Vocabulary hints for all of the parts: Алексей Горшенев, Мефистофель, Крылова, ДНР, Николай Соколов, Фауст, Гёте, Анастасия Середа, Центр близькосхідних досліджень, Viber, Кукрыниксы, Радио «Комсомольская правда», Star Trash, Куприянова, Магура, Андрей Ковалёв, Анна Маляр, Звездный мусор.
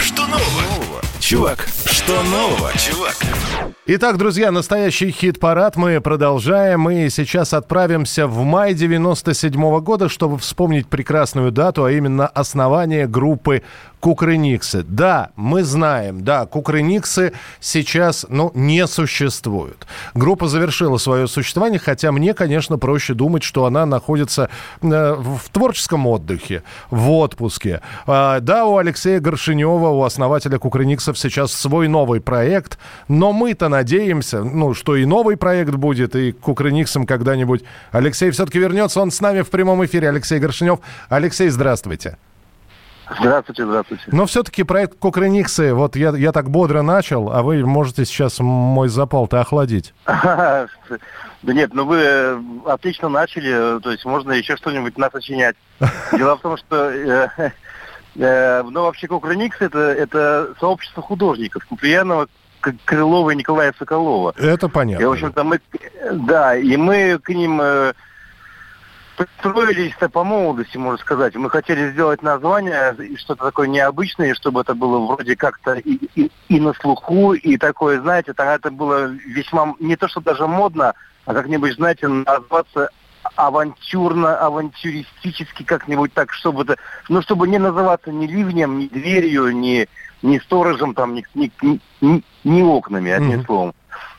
Что нового? Чувак, что нового, чувак? Итак, друзья, настоящий хит-парад мы продолжаем. Мы сейчас отправимся в май 97 года, чтобы вспомнить прекрасную дату, а именно основание группы Кукрыниксы. Да, мы знаем, да, Кукрыниксы сейчас, не существуют. Группа завершила свое существование, хотя мне, конечно, проще думать, что она находится в творческом отдыхе, в отпуске. Да, у Алексея Горшенева, у основателя Кукрыниксов, сейчас свой новый проект, но мы-то надеемся, что и новый проект будет, и к Кукрыниксам когда-нибудь Алексей все-таки вернется. Он с нами в прямом эфире, Алексей Горшенев. Алексей, здравствуйте. Здравствуйте. Но все-таки проект Кукрыниксы, я так бодро начал, а вы можете сейчас мой запал-то охладить. Да нет, вы отлично начали, то есть можно еще что-нибудь насочинять. Дело в том, что... вообще Кукрыниксы это сообщество художников Куприянова, Крылова и Николая Соколова. Это понятно. И, в общем-то, мы к ним пристроились-то по молодости, можно сказать. Мы хотели сделать название, что-то такое необычное, чтобы это было вроде как-то и на слуху, и такое, знаете, это было весьма, не то что даже модно, а как-нибудь, знаете, назваться... авантюрно, авантюристически как-нибудь так, чтобы это... чтобы не называться ни ливнем, ни дверью, ни сторожем, там, ни окнами, одним словом.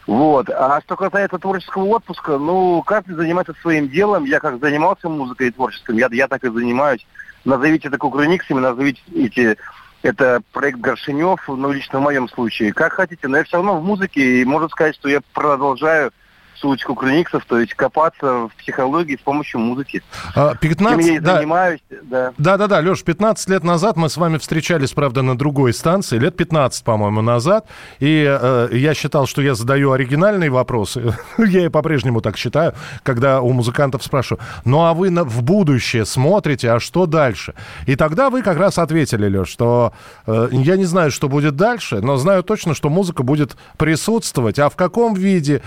Вот. А что касается творческого отпуска, каждый занимается своим делом. Я как занимался музыкой и творчеством, я так и занимаюсь. Назовите это Кукрыниксами, это проект Горшенев, лично в моем случае. Как хотите, но я все равно в музыке, и можно сказать, что я продолжаю суть Кукрыниксов, то есть копаться в психологии с помощью музыки. 15, я занимаюсь, да. Да, Леш, 15 лет назад мы с вами встречались, правда, на другой станции, лет 15, по-моему, назад, и я считал, что я задаю оригинальные вопросы, я и по-прежнему так считаю, когда у музыкантов спрашиваю, а вы в будущее смотрите, а что дальше? И тогда вы как раз ответили, Леш, что я не знаю, что будет дальше, но знаю точно, что музыка будет присутствовать, а в каком виде,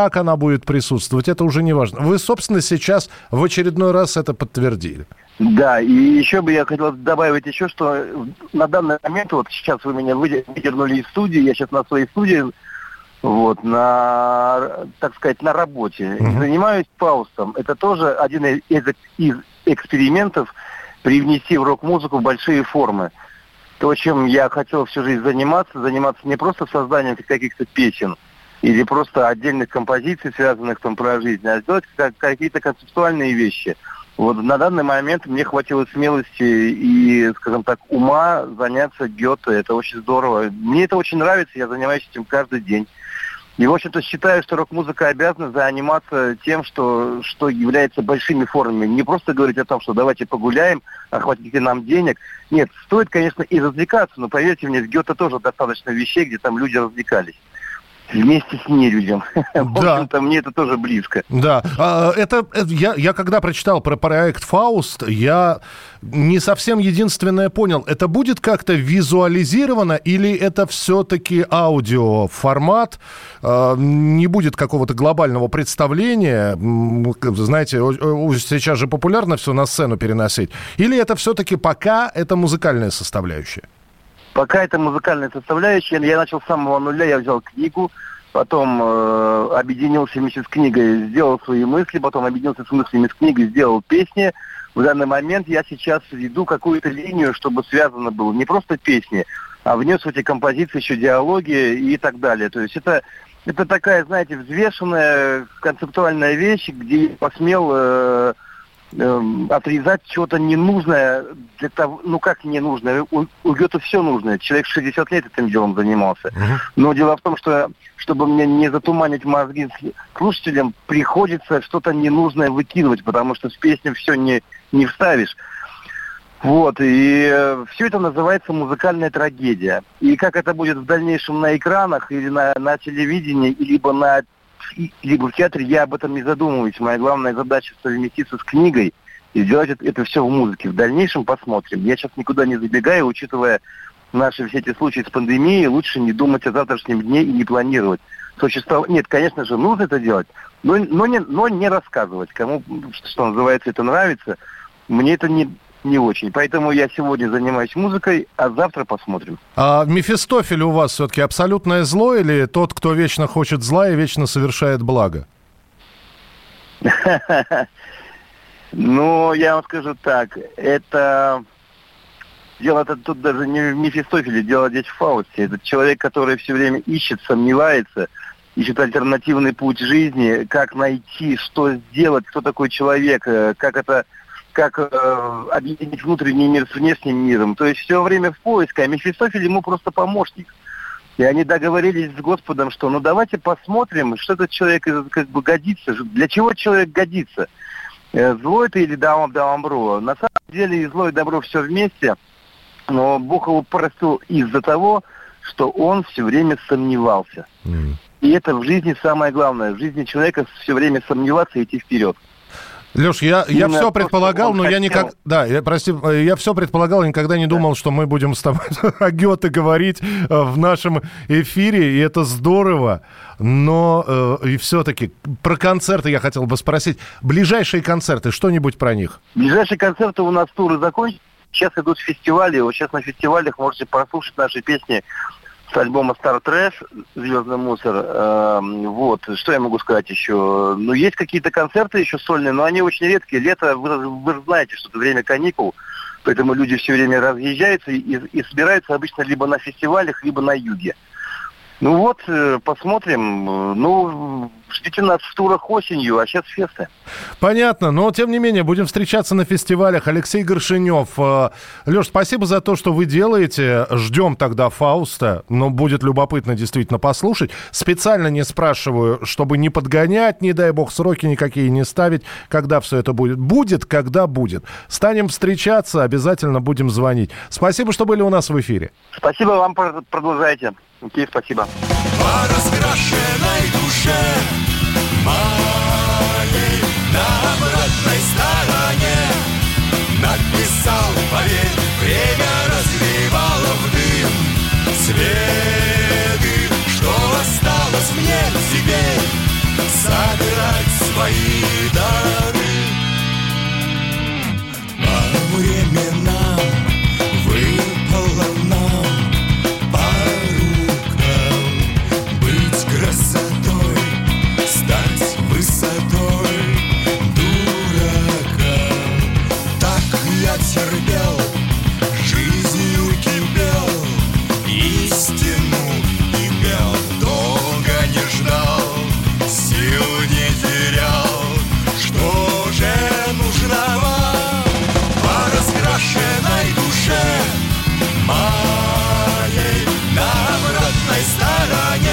как она будет присутствовать, это уже не важно. Вы, собственно, сейчас в очередной раз это подтвердили. Да, и еще бы я хотел добавить еще, что на данный момент, сейчас вы меня выдернули из студии, я сейчас на своей студии, на работе. Угу. Занимаюсь Фаустом. Это тоже один из экспериментов привнести в рок-музыку большие формы. То, чем я хотел всю жизнь заниматься не просто созданием каких-то песен, или просто отдельных композиций, связанных про жизнь, а сделать какие-то концептуальные вещи. На данный момент мне хватило смелости и, скажем так, ума заняться Гёте. Это очень здорово. Мне это очень нравится, я занимаюсь этим каждый день. И, в общем-то, считаю, что рок-музыка обязана заниматься тем, что является большими формами. Не просто говорить о том, что давайте погуляем, а хватите нам денег. Нет, стоит, конечно, и развлекаться, но, поверьте мне, в Гёте тоже достаточно вещей, где там люди развлекались. Вместе с нелюдям. Да. В общем-то, мне это тоже близко. Да. Я когда прочитал про проект «Фауст», я не совсем единственное понял. Это будет как-то визуализировано или это все-таки аудиоформат? Не будет какого-то глобального представления? Знаете, сейчас же популярно все на сцену переносить. Или это все-таки пока это музыкальная составляющая? Пока это музыкальная составляющая, я начал с самого нуля, я взял книгу, потом объединился вместе с книгой, сделал свои мысли, потом объединился с мыслями с книгой, сделал песни. В данный момент я сейчас веду какую-то линию, чтобы связано было не просто песни, а внес в эти композиции еще диалоги и так далее. То есть это такая, знаете, взвешенная концептуальная вещь, где я посмел... отрезать чего-то ненужное для того, как ненужное. У Гёте все нужное. Человек 60 лет этим делом занимался. Но дело в том, что чтобы мне не затуманить мозги слушателям, приходится что-то ненужное выкидывать, потому что с песней все не вставишь. Вот, и все это называется музыкальная трагедия. И как это будет в дальнейшем на экранах или на телевидении, либо в театре, я об этом не задумываюсь. Моя главная задача совместиться с книгой и сделать это все в музыке. В дальнейшем посмотрим. Я сейчас никуда не забегаю, учитывая наши все эти случаи с пандемией, лучше не думать о завтрашнем дне и не планировать. Нет, конечно же, нужно это делать, но не рассказывать. Кому, что называется, это нравится, мне это не очень. Поэтому я сегодня занимаюсь музыкой, а завтра посмотрим. А Мефистофель у вас все-таки абсолютное зло или тот, кто вечно хочет зла и вечно совершает благо? Ну, я вам скажу так, это... Дело-то тут даже не в Мефистофеле, дело здесь в Фаусте. Это человек, который все время ищет, сомневается, ищет альтернативный путь жизни, как найти, что сделать, кто такой человек, как объединить внутренний мир с внешним миром. То есть все время в поиске, а Мефистофель ему просто помощник. И они договорились с Господом, что ну давайте посмотрим, что этот человек как бы годится, для чего человек годится. Зло это или добро? На самом деле и зло, и добро все вместе. Но Бог его простил из-за того, что он все время сомневался. И это в жизни самое главное. В жизни человека все время сомневаться и идти вперед. Леш, я все предполагал, но я никогда... Да, я все предполагал, никогда не думал, что мы будем с тобой о Гёте говорить в нашем эфире, и это здорово. Но и все-таки про концерты я хотел бы спросить. Ближайшие концерты, что-нибудь про них? Ближайшие концерты у нас туры закончились. Сейчас идут фестивали, вот сейчас на фестивалях можете прослушать наши песни с альбома Star Trash, «Звездный мусор». Вот, что я могу сказать еще? Ну, есть какие-то концерты еще сольные, но они очень редкие. Лето, вы знаете, что это время каникул, поэтому люди все время разъезжаются и собираются обычно либо на фестивалях, либо на юге. Ну вот, посмотрим. Ну, ждите нас в турах осенью, а сейчас фесты. Понятно, но тем не менее, будем встречаться на фестивалях. Алексей Горшенев. Леш, спасибо за то, что вы делаете. Ждем тогда Фауста. Но будет любопытно действительно послушать. Специально не спрашиваю, чтобы не подгонять, не дай бог, сроки никакие не ставить. Когда все это будет? Будет, когда будет. Станем встречаться, обязательно будем звонить. Спасибо, что были у нас в эфире. Спасибо вам, продолжайте. Окей, спасибо. По раскрашенной душе моей на обратной стороне написал, поверь, время развивало в дым следы, что осталось мне теперь собирать свои дары. По временам выпало нам красотой, стать высотой дурака. Так я терпел, жизнью кипел, истину и пел. Долго не ждал, сил не терял. Что же нужно вам по раскрашенной душе моей на обратной стороне?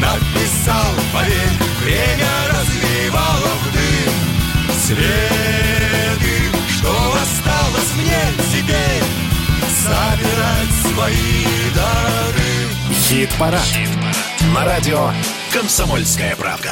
Написал, поверь, время развивало в дым следы, что осталось мне теперь собирать свои дары. Хит-парад на радио «Комсомольская правда».